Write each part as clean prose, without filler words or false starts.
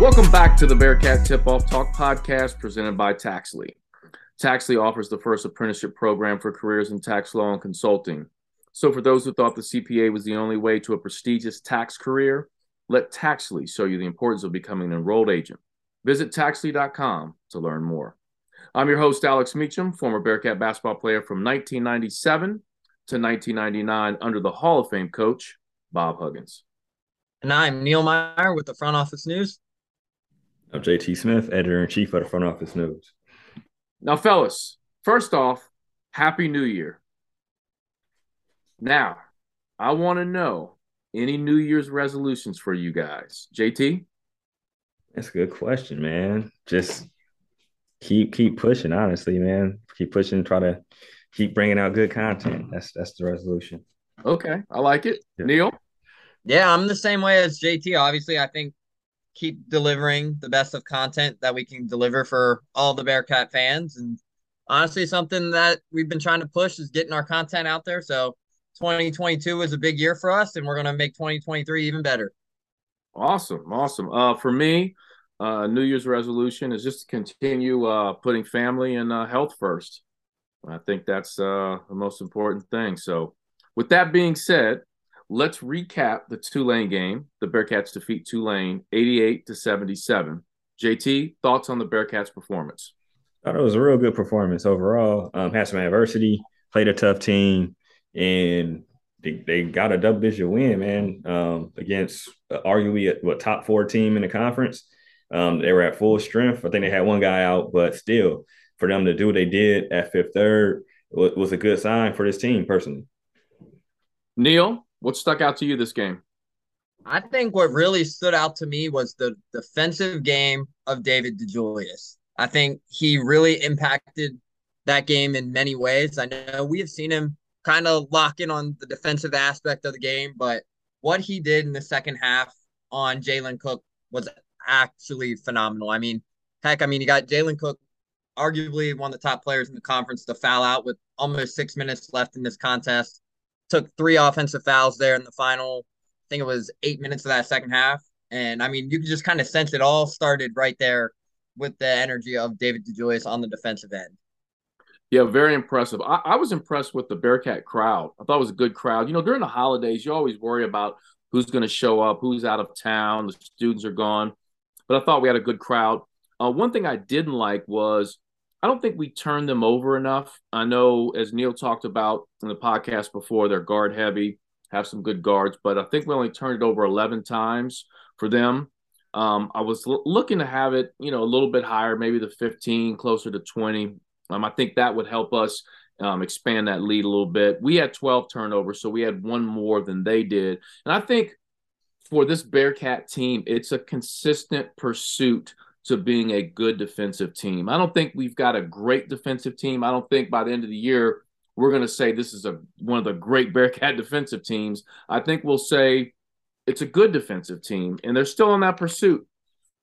Welcome back to the Bearcat Tip-Off Talk podcast presented by Taxly. Taxly offers the first apprenticeship program for careers in tax law and consulting. So for those who thought the CPA was the only way to a prestigious tax career, let Taxly show you the importance of becoming an enrolled agent. Visit Taxly.com to learn more. I'm your host, Alex Meacham, former Bearcat basketball player from 1997 to 1999 under the Hall of Fame coach, Bob Huggins. And I'm Neil Meyer with the Front Office News. I'm JT Smith, editor-in-chief of the Front Office News. Now, fellas, first off, Happy New Year. Now, I want to know any New Year's resolutions for you guys. JT? That's a good question, man. Just keep pushing, honestly, man. Keep pushing, try to keep bringing out good content. That's the resolution. Okay, I like it. Yeah. Neil? Yeah, I'm the same way as JT. Obviously, I think keep delivering the best of content that we can deliver for all the Bearcat fans. And honestly, something that we've been trying to push is getting our content out there. So 2022 was a big year for us, and we're going to make 2023 even better. Awesome. For me, New Year's resolution is just to continue putting family and health first. I think that's the most important thing. So with that being said, let's recap the Tulane game. The Bearcats defeat Tulane 88-77. JT, thoughts on the Bearcats' performance? I thought it was a real good performance overall. Had some adversity, played a tough team, and they got a double-digit win, man, against arguably a top four team in the conference. They were at full strength. I think they had one guy out, but still, for them to do what they did at Fifth Third was a good sign for this team personally. Neil? What stuck out to you this game? I think what really stood out to me was the defensive game of David DeJulius. I think he really impacted that game in many ways. I know we have seen him kind of lock in on the defensive aspect of the game, but what he did in the second half on Jalen Cook was actually phenomenal. I mean, heck, you got Jalen Cook, arguably one of the top players in the conference, to foul out with almost 6 minutes left in this contest. Took three offensive fouls there in the final, I think it was 8 minutes of that second half. And, I mean, you could just kind of sense it all started right there with the energy of David DeJulius on the defensive end. Yeah, very impressive. I was impressed with the Bearcat crowd. I thought it was a good crowd. You know, during the holidays, you always worry about who's going to show up, who's out of town, the students are gone. But I thought we had a good crowd. One thing I didn't like was I don't think we turned them over enough. I know, as Neil talked about in the podcast before, they're guard heavy, have some good guards, but I think we only turned it over 11 times for them. I was looking to have it, a little bit higher, maybe the 15, closer to 20. I think that would help us expand that lead a little bit. We had 12 turnovers, so we had one more than they did. And I think for this Bearcat team, it's a consistent pursuit to being a good defensive team. I don't think we've got a great defensive team. I don't think by the end of the year we're going to say this is one of the great Bearcat defensive teams. I think we'll say it's a good defensive team, and they're still in that pursuit.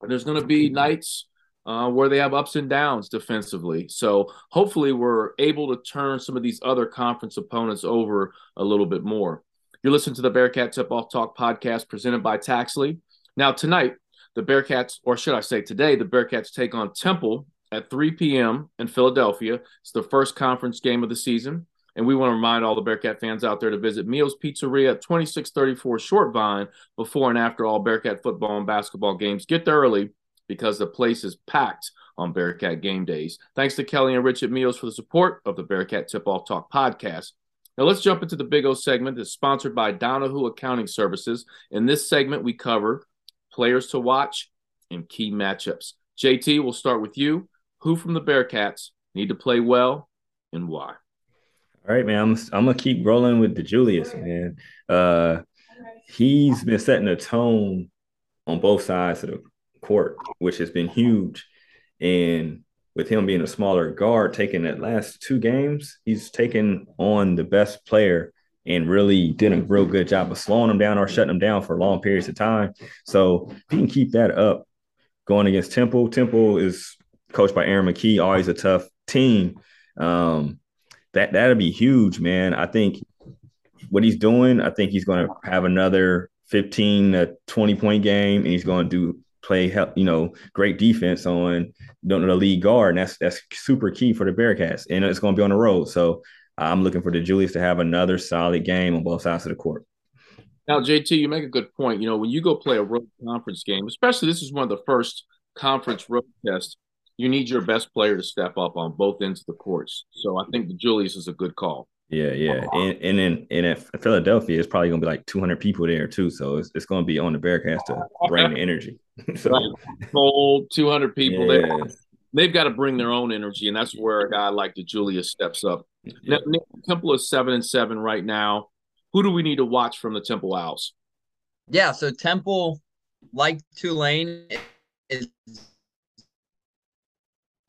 And there's going to be nights where they have ups and downs defensively. So hopefully we're able to turn some of these other conference opponents over a little bit more. You're listening to the Bearcat Tip-Off Talk podcast presented by Taxly. Now tonight, the Bearcats, or should I say today, the Bearcats take on Temple at 3 p.m. in Philadelphia. It's the first conference game of the season, and we want to remind all the Bearcat fans out there to visit Meal's Pizzeria at 2634 Short Vine before and after all Bearcat football and basketball games. Get there early because the place is packed on Bearcat game days. Thanks to Kelly and Rich at Meal's for the support of the Bearcat Tip-Off Talk podcast. Now let's jump into the Big O segment that's sponsored by Donahue Accounting Services. In this segment, we cover players to watch, and key matchups. JT, we'll start with you. Who from the Bearcats need to play well and why? All right, man. I'm going to keep rolling with DeJulius, man. He's been setting a tone on both sides of the court, which has been huge. And with him being a smaller guard, taking that last two games, he's taken on the best player and really did a real good job of slowing them down or shutting them down for long periods of time. So if he can keep that up going against Temple. Temple is coached by Aaron McKee, always a tough team. That'll be huge, man. I think what he's doing, I think he's going to have another 15 to 20-point game, and he's going to do play, you know, great defense on the lead guard. And that's super key for the Bearcats. And it's going to be on the road. So I'm looking for DeJulius to have another solid game on both sides of the court. Now, JT, you make a good point. You know, when you go play a road conference game, especially this is one of the first conference road tests, you need your best player to step up on both ends of the courts. So I think DeJulius is a good call. Yeah, yeah. And in Philadelphia, it's probably going to be like 200 people there too. So it's going to be on the Bearcats to bring the energy. So full 200 people there. They've got to bring their own energy, and that's where a guy like DeJulius steps up. Yeah. Now, Temple is 7-7 right now. Who do we need to watch from the Temple Owls? Yeah, so Temple, like Tulane, is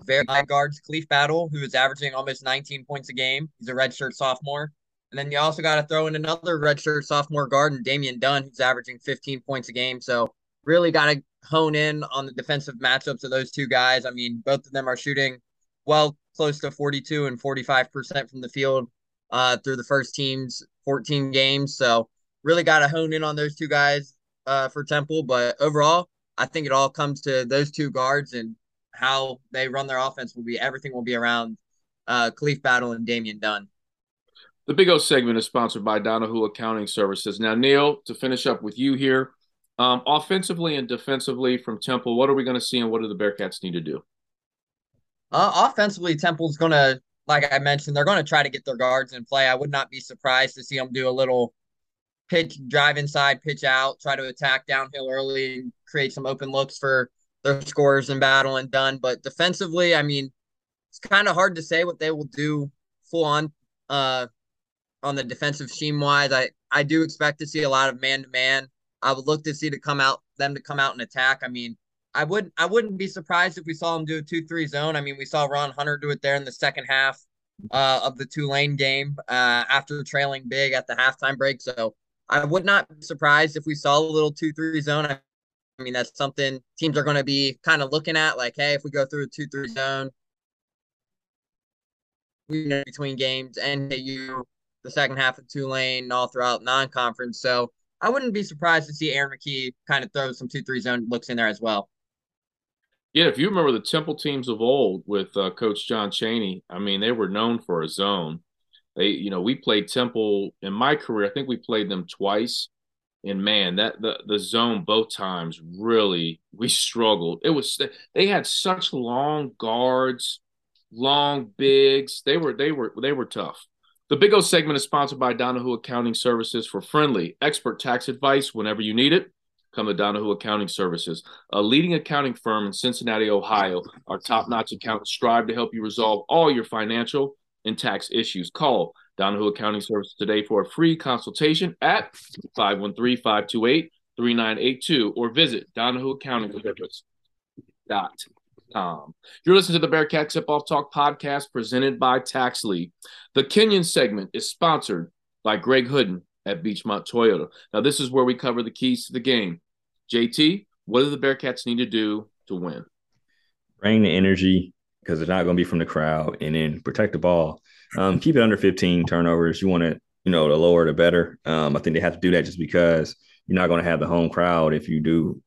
very high guards. Khalif Battle, who is averaging almost 19 points a game. He's a redshirt sophomore. And then you also got to throw in another redshirt sophomore guard, and Damian Dunn, who's averaging 15 points a game. So really got to hone in on the defensive matchups of those two guys. I mean, both of them are shooting well close to 42 and 45% from the field through the first team's 14 games. So really got to hone in on those two guys for Temple. But overall, I think it all comes to those two guards, and how they run their offense will be, everything will be around Khalif Battle and Damian Dunn. The Big O segment is sponsored by Donahue Accounting Services. Now, Neil, to finish up with you here, offensively and defensively from Temple, what are we going to see and what do the Bearcats need to do? Offensively, Temple's going to, like I mentioned, they're going to try to get their guards in play. I would not be surprised to see them do a little pitch, drive inside, pitch out, try to attack downhill early and create some open looks for their scorers in Battle and Dunn. But defensively, I mean, it's kind of hard to say what they will do full on the defensive scheme-wise. I do expect to see a lot of man-to-man. I would look to see them to come out and attack. I mean, I wouldn't be surprised if we saw them do a 2-3 zone. I mean, we saw Ron Hunter do it there in the second half of the Tulane game after trailing big at the halftime break. So I would not be surprised if we saw a little 2-3 zone. I mean, that's something teams are going to be kind of looking at, like, hey, if we go through a 2-3 zone, we know between games, NKU, the second half of Tulane, and all throughout non-conference. So I wouldn't be surprised to see Aaron McKee kind of throw some 2-3 zone looks in there as well. Yeah, if you remember the Temple teams of old with Coach John Chaney, I mean, they were known for a zone. We played Temple in my career. I think we played them twice. And man, that the zone both times, really, we struggled. It was, they had such long guards, long bigs. They were tough. The Big O segment is sponsored by Donahue Accounting Services. For friendly, expert tax advice whenever you need it, come to Donahue Accounting Services, a leading accounting firm in Cincinnati, Ohio. Our top-notch accountants strive to help you resolve all your financial and tax issues. Call Donahue Accounting Services today for a free consultation at 513-528-3982 or visit DonahueAccountingServices.com. You're listening to the Bearcat Tip-Off Talk podcast presented by Taxly. The Kenyon segment is sponsored by Greg Huden at Beachmont Toyota. Now, this is where we cover the keys to the game. JT, what do the Bearcats need to do to win? Bring the energy, because it's not going to be from the crowd, and then protect the ball. Keep it under 15 turnovers. You want to, the lower the better. I think they have to do that just because you're not going to have the home crowd if you do,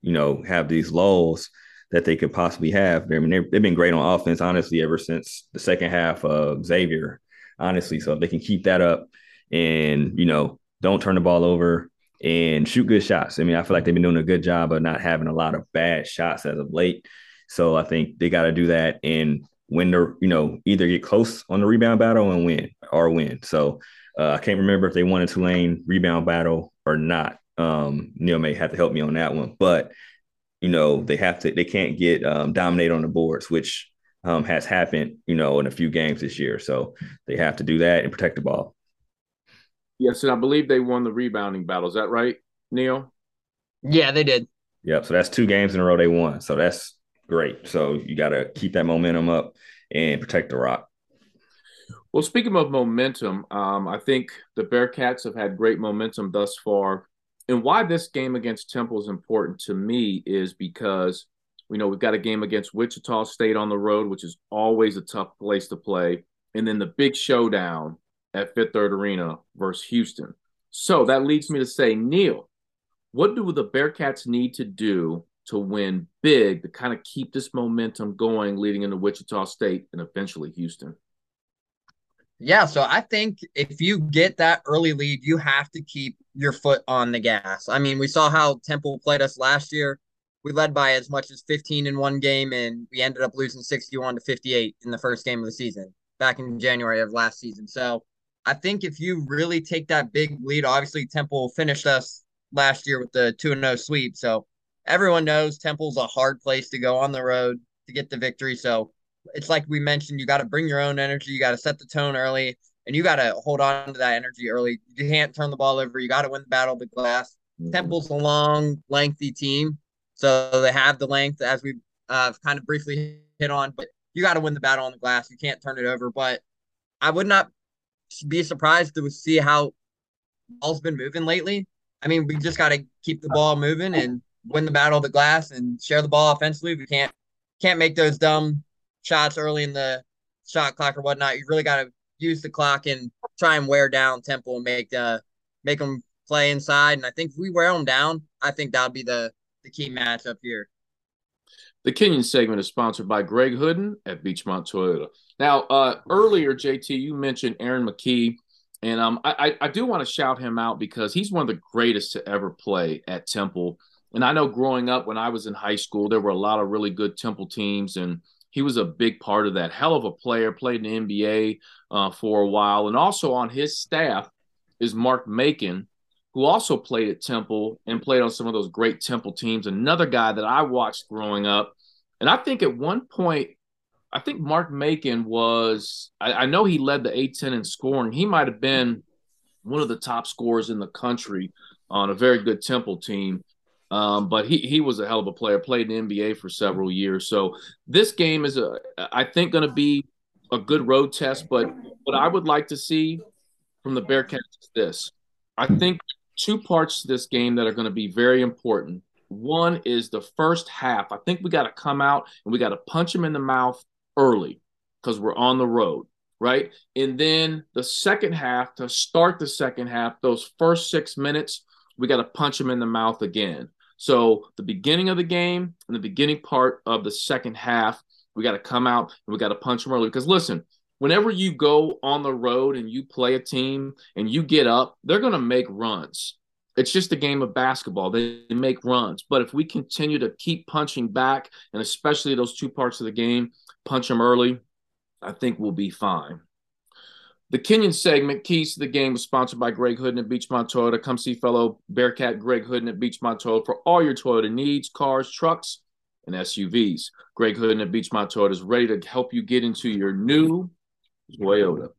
have these lulls that they could possibly have. I mean, they've been great on offense, honestly, ever since the second half of Xavier, honestly. So if they can keep that up and, don't turn the ball over and shoot good shots. I mean, I feel like they've been doing a good job of not having a lot of bad shots as of late. So I think they got to do that and win the, either get close on the rebound battle and win. So I can't remember if they won a Tulane rebound battle or not. Neil may have to help me on that one. But, they can't get dominated on the boards, which has happened, in a few games this year. So they have to do that and protect the ball. Yes, and I believe they won the rebounding battle. Is that right, Neil? Yeah, they did. Yep, so that's two games in a row they won. So that's great. So you got to keep that momentum up and protect the rock. Well, speaking of momentum, I think the Bearcats have had great momentum thus far. And why this game against Temple is important to me is because, we've got a game against Wichita State on the road, which is always a tough place to play. And then the big showdown at Fifth Third Arena versus Houston. So that leads me to say, Neil, what do the Bearcats need to do to win big to kind of keep this momentum going leading into Wichita State and eventually Houston? Yeah, so I think if you get that early lead, you have to keep your foot on the gas. I mean, we saw how Temple played us last year. We led by as much as 15 in one game, and we ended up losing 61-58 in the first game of the season back in January of last season. So I think if you really take that big lead, obviously Temple finished us last year with the 2-0 sweep. So everyone knows Temple's a hard place to go on the road to get the victory. So it's like we mentioned, you got to bring your own energy. You got to set the tone early, and you got to hold on to that energy early. You can't turn the ball over. You got to win the battle of the glass. Mm-hmm. Temple's a long, lengthy team. So they have the length, as we've kind of briefly hit on, but you got to win the battle on the glass. You can't turn it over. But I would not be surprised to see how the ball's been moving lately. I mean, we just got to keep the ball moving and win the battle of the glass and share the ball offensively. We can't make those dumb shots early in the shot clock or whatnot. You really got to use the clock and try and wear down Temple and make them play inside. And I think if we wear them down, I think that would be the key matchup here. The Kenyon segment is sponsored by Greg Huden at Beachmont Toyota. Now, earlier, JT, you mentioned Aaron McKee, and I do want to shout him out because he's one of the greatest to ever play at Temple. And I know growing up when I was in high school, there were a lot of really good Temple teams, and he was a big part of that. Hell of a player, played in the NBA for a while. And also on his staff is Mark Macon, who also played at Temple and played on some of those great Temple teams. Another guy that I watched growing up. And I think at one point, I think Mark Macon was, I know he led the A-10 in scoring. He might have been one of the top scorers in the country on a very good Temple team. But he was a hell of a player, played in the NBA for several years. So this game is, I think, going to be a good road test. But what I would like to see from the Bearcats is this. I think two parts to this game that are going to be very important. One is the first half. I think we got to come out and we got to punch them in the mouth early because we're on the road, right? And then the second half, to start the second half, those first 6 minutes, we got to punch them in the mouth again. So the beginning of the game and the beginning part of the second half, we got to come out and we got to punch them early because, listen, whenever you go on the road and you play a team and you get up, they're going to make runs. It's just a game of basketball. They make runs. But if we continue to keep punching back, and especially those two parts of the game, punch them early, I think we'll be fine. The Kenyon segment, Keys to the Game, was sponsored by Greg Huden at Beachmont Toyota. Come see fellow Bearcat Greg Huden at Beachmont Toyota for all your Toyota needs, cars, trucks, and SUVs. Greg Huden at Beachmont Toyota is ready to help you get into your new Toyota.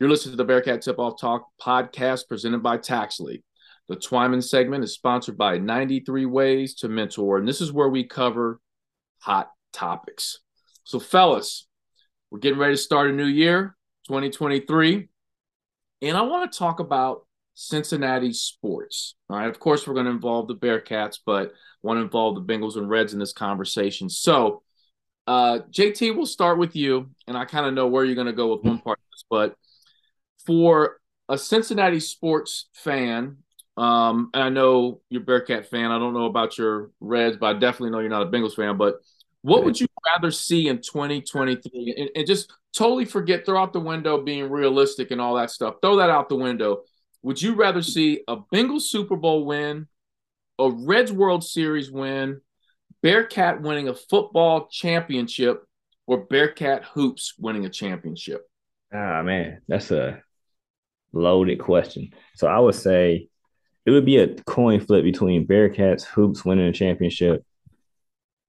You're listening to the Bearcat Tip-Off Talk podcast presented by Taxly. The Twyman segment is sponsored by 93 Ways to Mentor, and this is where we cover hot topics. So, fellas, we're getting ready to start a new year, 2023, and I want to talk about Cincinnati sports. All right, of course, we're going to involve the Bearcats, but I want to involve the Bengals and Reds in this conversation. So, JT, we'll start with you, and I kind of know where you're going to go with one part of this, but for a Cincinnati sports fan, and I know you're a Bearcat fan, I don't know about your Reds, but I definitely know you're not a Bengals fan, but what would you rather see in 2023? And just totally forget, throw out the window being realistic and all that stuff. Throw that out the window. Would you rather see a Bengals Super Bowl win, a Reds World Series win, Bearcat winning a football championship, or Bearcat Hoops winning a championship? Ah, man, that's a loaded question. So I would say it would be a coin flip between Bearcats Hoops winning a championship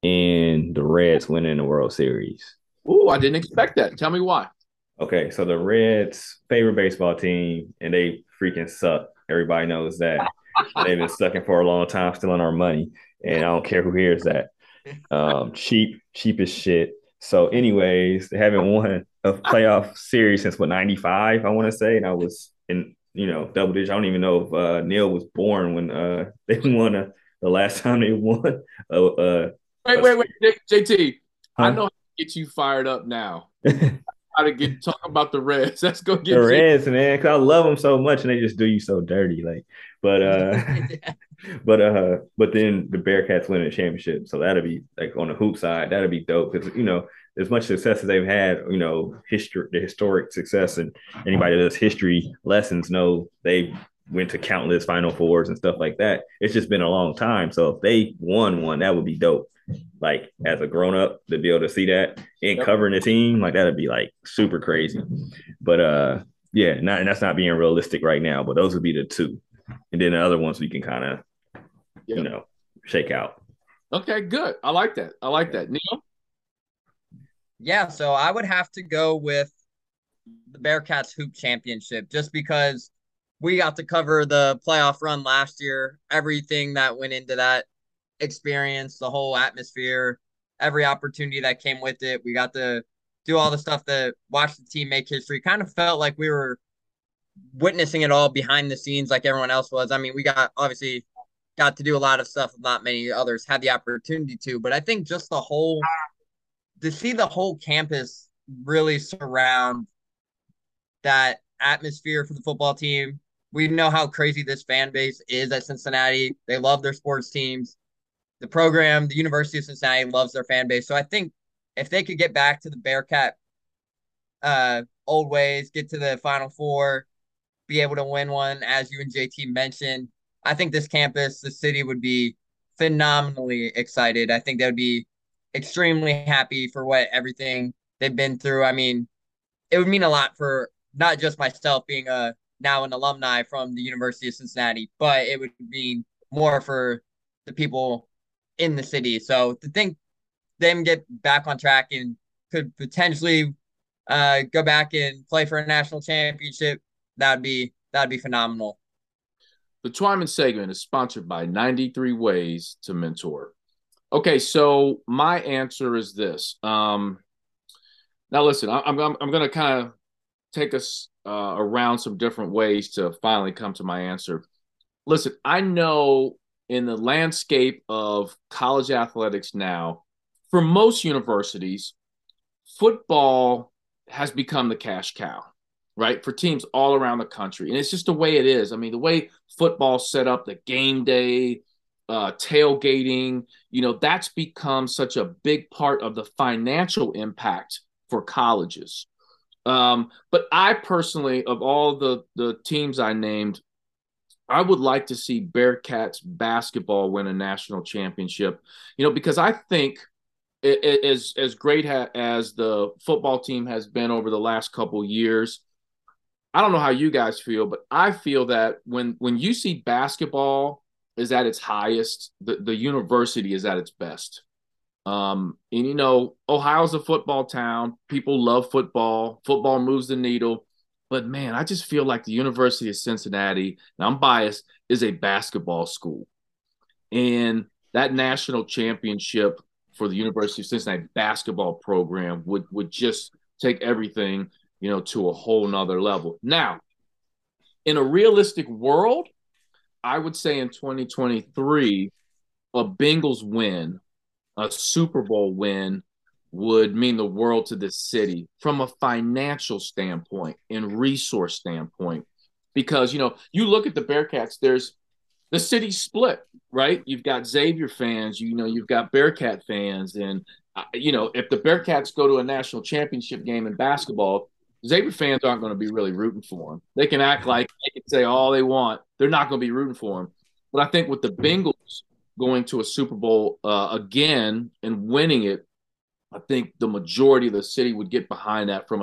and the Reds winning the World Series. Ooh, I didn't expect that. Tell me why. Okay, so the Reds, favorite baseball team, and they freaking suck. Everybody knows that. They've been sucking for a long time, stealing our money. And I don't care who hears that. Cheap as shit. So anyways, they haven't won a playoff series since, what, 95, I want to say. And I was in, double digits. I don't even know if Neil was born when they won the last time they won. Wait, JT. Huh? I know how to get you fired up now. talk about the Reds. Let's go get the Reds, man, because I love them so much, and they just do you so dirty. Like, but then the Bearcats win the championship, so that'll be like on the hoop side. That'll be dope because you know as much success as they've had, you know, historic success, and anybody that does history lessons know they went to countless Final Fours and stuff like that. It's just been a long time, so if they won one, that would be dope. Like as a grown up to be able to see that and covering the team, like that'd be like super crazy. But yeah, not and that's not being realistic right now. But those would be the two, and then the other ones we can kind of, you know, shake out. Okay, good. I like that. I like that. Neil? Yeah, so I would have to go with the Bearcats Hoop Championship just because we got to cover the playoff run last year, everything that went into that experience, the whole atmosphere, every opportunity that came with it. We got to do all the stuff that watched the team make history. Kind of felt like we were witnessing it all behind the scenes like everyone else was. I mean, we got to do a lot of stuff not many others had the opportunity to, but I think just the whole to see the whole campus really surround that atmosphere for the football team. We know how crazy this fan base is at Cincinnati. They love their sports teams. The program, the University of Cincinnati, loves their fan base. So I think if they could get back to the Bearcat old ways, get to the Final Four, be able to win one, as you and JT mentioned, I think this campus, the city would be phenomenally excited. I think they would be extremely happy for what everything they've been through. I mean, it would mean a lot for not just myself being now an alumni from the University of Cincinnati, but it would mean more for the people in the city. So to think them get back on track and could potentially go back and play for a national championship, that'd be phenomenal. The Twyman segment is sponsored by 93 Ways to Mentor. Okay, so my answer is this. Now listen, I'm going to kind of take us around some different ways to finally come to my answer. Listen, I know in the landscape of college athletics now, for most universities, football has become the cash cow, right? For teams all around the country. And it's just the way it is. I mean, the way football's set up, the game day, tailgating, you know, that's become such a big part of the financial impact for colleges. But I personally, of all the teams I named, I would like to see Bearcats basketball win a national championship, you know, because I think as great as the football team has been over the last couple years, I don't know how you guys feel, but I feel that when you see basketball is at its highest, the university is at its best. And, you know, Ohio's a football town. People love football. Football moves the needle. But, man, I just feel like the University of Cincinnati, and I'm biased, is a basketball school. And that national championship for the University of Cincinnati basketball program would just take everything, you know, to a whole nother level. Now, in a realistic world, I would say in 2023, a Bengals win, a Super Bowl win, would mean the world to this city from a financial standpoint and resource standpoint. Because, you know, you look at the Bearcats, there's the city split, right? You've got Xavier fans, you know, you've got Bearcat fans. And, you know, if the Bearcats go to a national championship game in basketball, Xavier fans aren't going to be really rooting for them. They can act like they can say all they want. They're not going to be rooting for them. But I think with the Bengals going to a Super Bowl again and winning it, I think the majority of the city would get behind that from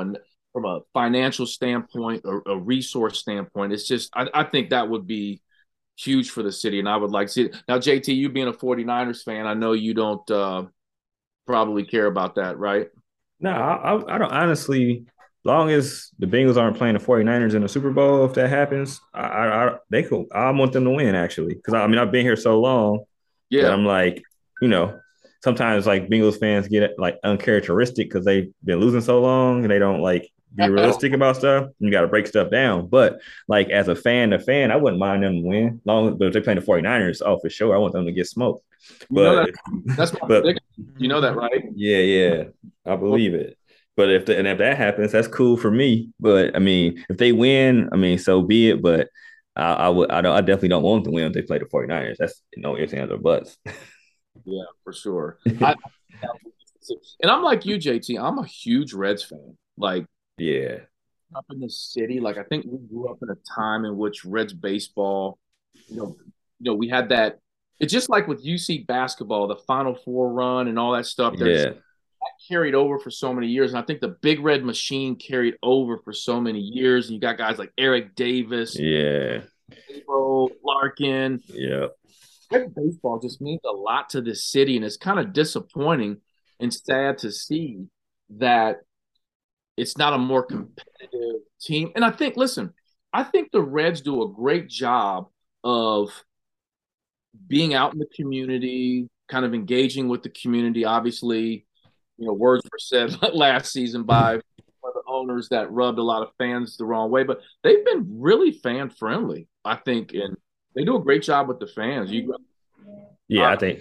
a financial standpoint or a resource standpoint. It's just I think that would be huge for the city, and I would like to see it. Now, JT, you being a 49ers fan, I know you don't probably care about that, right? No, I don't. Honestly, long as the Bengals aren't playing the 49ers in the Super Bowl, if that happens, I want them to win, actually. Because, I mean, I've been here so long that I'm like, you know, sometimes like Bengals fans get like uncharacteristic because they've been losing so long and they don't like be realistic about stuff. You got to break stuff down. But like as a fan, I wouldn't mind them to win. Long as they're playing the 49ers, oh, for sure. I want them to get smoked. But you know that's my but, you know that, right? Yeah, I believe it. But if that happens, that's cool for me. But I mean, if they win, I mean, so be it. But I definitely don't want them to win if they play the 49ers. That's no ifs, ands, or buts. Yeah, for sure. And I'm like you, JT. I'm a huge Reds fan. Like, yeah, up in the city. Like, I think we grew up in a time in which Reds baseball, we had that. It's just like with UC basketball, the Final Four run and all that stuff. Yeah. That carried over for so many years. And I think the Big Red machine carried over for so many years. And you got guys like Eric Davis. Yeah. Bo Larkin. Yeah. Red baseball just means a lot to this city. And it's kind of disappointing and sad to see that it's not a more competitive team. And I think, listen, I think the Reds do a great job of being out in the community, kind of engaging with the community. Obviously, words were said last season by one of the owners that rubbed a lot of fans the wrong way, but they've been really fan friendly, I think, and they do a great job with the fans. You agree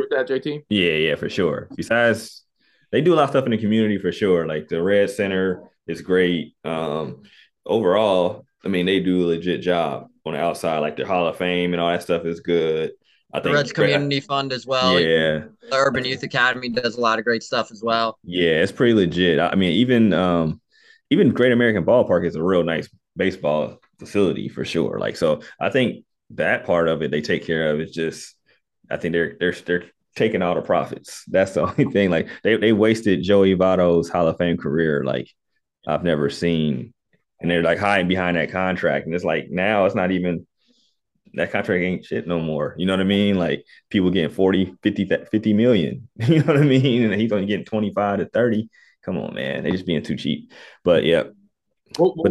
with that, JT? Yeah, for sure. Besides, they do a lot of stuff in the community for sure. Like the Red Center is great. Overall, I mean, they do a legit job on the outside. Like the Hall of Fame and all that stuff is good. I think the Reds Community Fund as well. Yeah. The Urban Youth Academy does a lot of great stuff as well. Yeah, it's pretty legit. I mean, even Great American Ballpark is a real nice baseball facility for sure. Like, so I think that part of it they take care of. It's just, I think they're taking all the profits. That's the only thing. Like they wasted Joey Votto's Hall of Fame career. Like I've never seen. And they're like hiding behind that contract. And it's like, now it's not even, that contract ain't shit no more. You know what I mean? Like people getting 40, 50 million. You know what I mean? And he's only getting 25 to 30. Come on, man. They're just being too cheap. But yeah. What would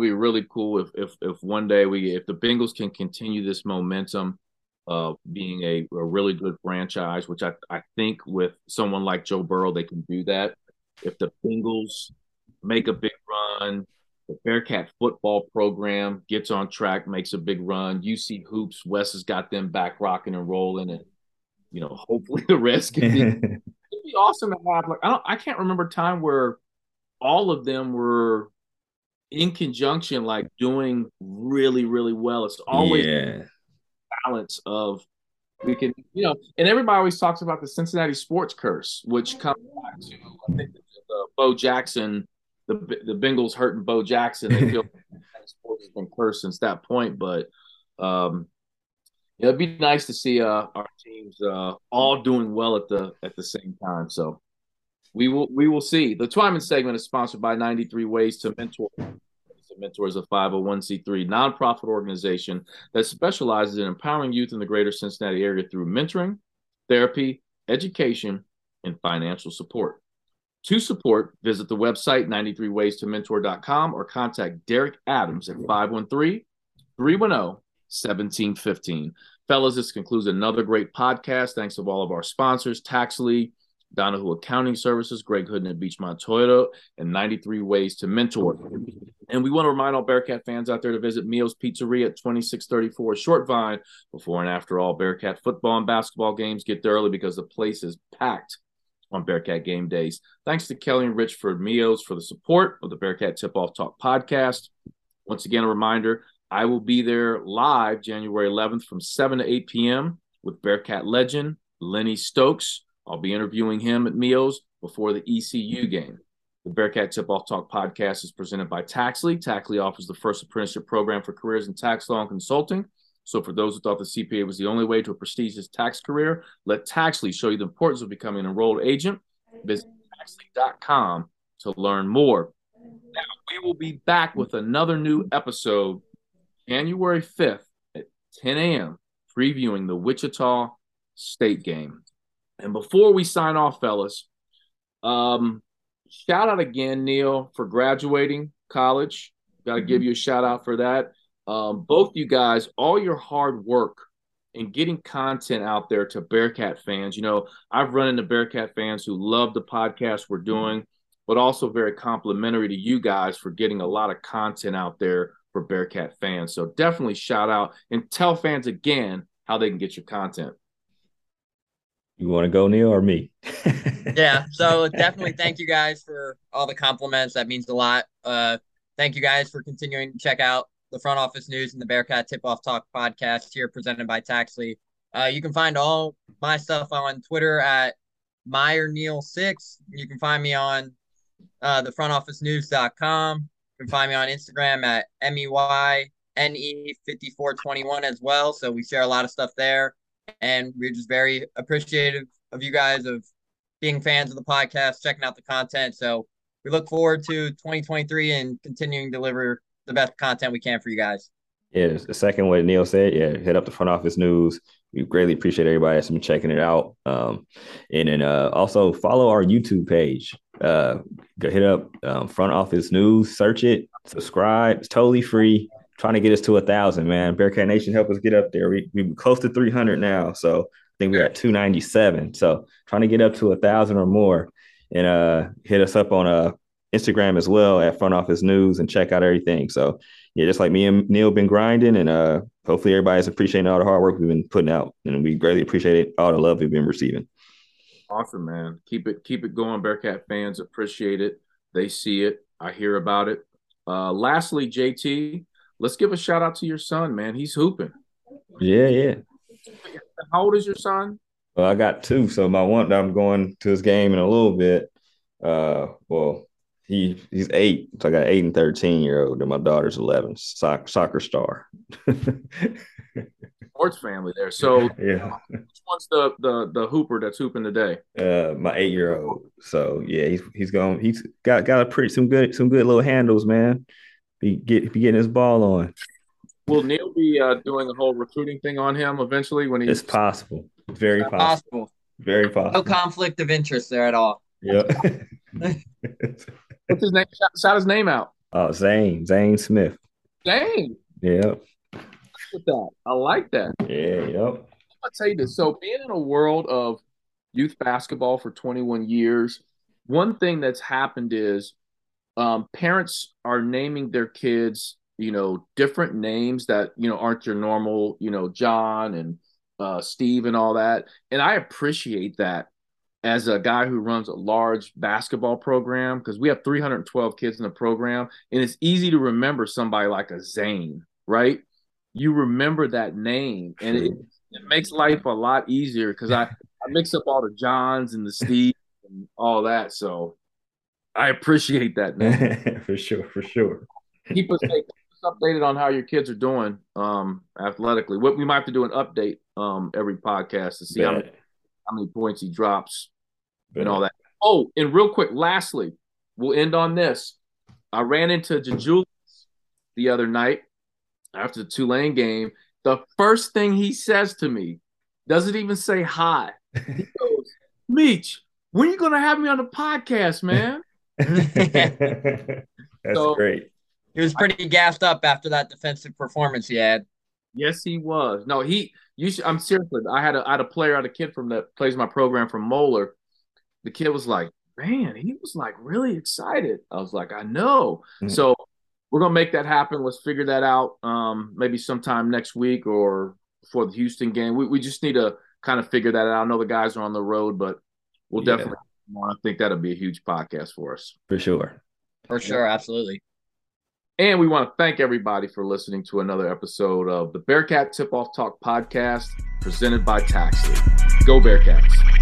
be really cool if one day if the Bengals can continue this momentum of being a really good franchise, which I think with someone like Joe Burrow, they can do that. If the Bengals make a big run, the Bearcat football program gets on track, makes a big run. UC Hoops, Wes has got them back rocking and rolling, and hopefully the rest can be. It'd be awesome to have. Like I can't remember a time where all of them were in conjunction, like doing really, really well. It's always balance of we can, and everybody always talks about the Cincinnati sports curse, which comes back to I think Bo Jackson. The Bengals hurting Bo Jackson. They feel sports has been cursed since that point. But it'd be nice to see our teams all doing well at the same time. So we will see. The Twyman segment is sponsored by 93 Ways to Mentor. Mentor is a 501c3 nonprofit organization that specializes in empowering youth in the greater Cincinnati area through mentoring, therapy, education, and financial support. To support, visit the website 93waystomentor.com or contact Derek Adams at 513-310-1715. Fellas, this concludes another great podcast. Thanks to all of our sponsors, Taxly, Donahue Accounting Services, Greg Huden at Beachmont Toyota, and 93 Ways to Mentor. And we want to remind all Bearcat fans out there to visit Meal's Pizzeria at 2634 Short Vine. Before and after all Bearcat football and basketball games, get there early because the place is packed on Bearcat game days. Thanks to Kelly and Rich for Meos for the support of the Bearcat Tip-Off Talk podcast. Once again, a reminder, I will be there live January 11th from 7 to 8 p.m. with Bearcat legend Lenny Stokes. I'll be interviewing him at Meos before the ECU game. The Bearcat Tip-Off Talk podcast is presented by Taxly. Taxly offers the first apprenticeship program for careers in tax law and consulting. So for those who thought the CPA was the only way to a prestigious tax career, let Taxly show you the importance of becoming an enrolled agent. Visit Taxly.com to learn more. Now, we will be back with another new episode January 5th at 10 a.m., previewing the Wichita State game. And before we sign off, fellas, shout out again, Neil, for graduating college. Got to give you a shout out for that. Both you guys, all your hard work in getting content out there to Bearcat fans. I've run into Bearcat fans who love the podcast we're doing, but also very complimentary to you guys for getting a lot of content out there for Bearcat fans. So definitely shout out and tell fans again how they can get your content. You want to go, Neil, or me? Yeah, so definitely thank you guys for all the compliments. That means a lot. Thank you guys for continuing to check out the Front Office News and the Bearcat Tip-Off Talk podcast here presented by Taxly. You can find all my stuff on Twitter at MeyerNeil6. You can find me on thefrontofficenews.com. You can find me on Instagram at MEYNE5421 as well. So we share a lot of stuff there. And we're just very appreciative of you guys, of being fans of the podcast, checking out the content. So we look forward to 2023 and continuing to deliver the best content we can for you guys. Yeah, the second way Neil said, yeah, hit up the Front Office News. We greatly appreciate everybody that's been checking it out. And then also follow our YouTube page. Go hit up Front Office News, search it, subscribe. It's totally free. Trying to get us to 1,000, man. Bearcat Nation, help us get up there. We're close to 300 now. So I think we're at 297. So trying to get up to 1,000 or more. And hit us up on Instagram as well at Front Office News and check out everything. So yeah, just like me and Neil been grinding, and hopefully everybody's appreciating all the hard work we've been putting out, and we greatly appreciate it, all the love we've been receiving. Awesome, man. Keep it going. Bearcat fans appreciate it. They see it. I hear about it. Lastly, JT, let's give a shout out to your son, man. He's hooping. Yeah. How old is your son? Well, I got two. So my one, I'm going to his game in a little bit. He's 8, so I got an 8 and 13-year-old, and my daughter's 11, soccer star. Sports family there. So yeah. Which one's the hooper that's hooping today? My 8-year-old. So yeah, he's got a pretty some good little handles, man. Be getting his ball on. Will Neil be doing a whole recruiting thing on him eventually when he's? It's possible. Very possible. Very possible. No conflict of interest there at all. Yeah. What's his name? Shout his name out. Oh, Zane Smith. Zane. Yep. I like that. Yeah, yep. I'm going to tell you this. So being in a world of youth basketball for 21 years, one thing that's happened is parents are naming their kids, different names that, aren't your normal, John and Steve and all that. And I appreciate that. As a guy who runs a large basketball program, because we have 312 kids in the program, and it's easy to remember somebody like a Zane, right? You remember that name, and it makes life a lot easier because I mix up all the Johns and the Steve and all that. So I appreciate that, man. For sure. Keep us updated on how your kids are doing athletically. What we might have to do an update every podcast to see how many points he drops. And all that. Oh, and real quick, lastly, we'll end on this. I ran into DeJulius the other night after the Tulane game. The first thing he says to me, doesn't even say hi. He goes, Meach, when are you going to have me on the podcast, man? That's great. He was pretty gassed up after that defensive performance he had. Yes, he was. No, I'm seriously. I had a kid from that plays my program from Moeller. The kid was like, man, he was like really excited. I was like, I know. Mm-hmm. So we're going to make that happen. Let's figure that out. Maybe sometime next week or before the Houston game. We just need to kind of figure that out. I know the guys are on the road, but we'll definitely. I think that'll be a huge podcast for us. For sure. Absolutely. And we want to thank everybody for listening to another episode of the Bearcat Tip-Off Talk podcast presented by Taxly. Go Bearcats.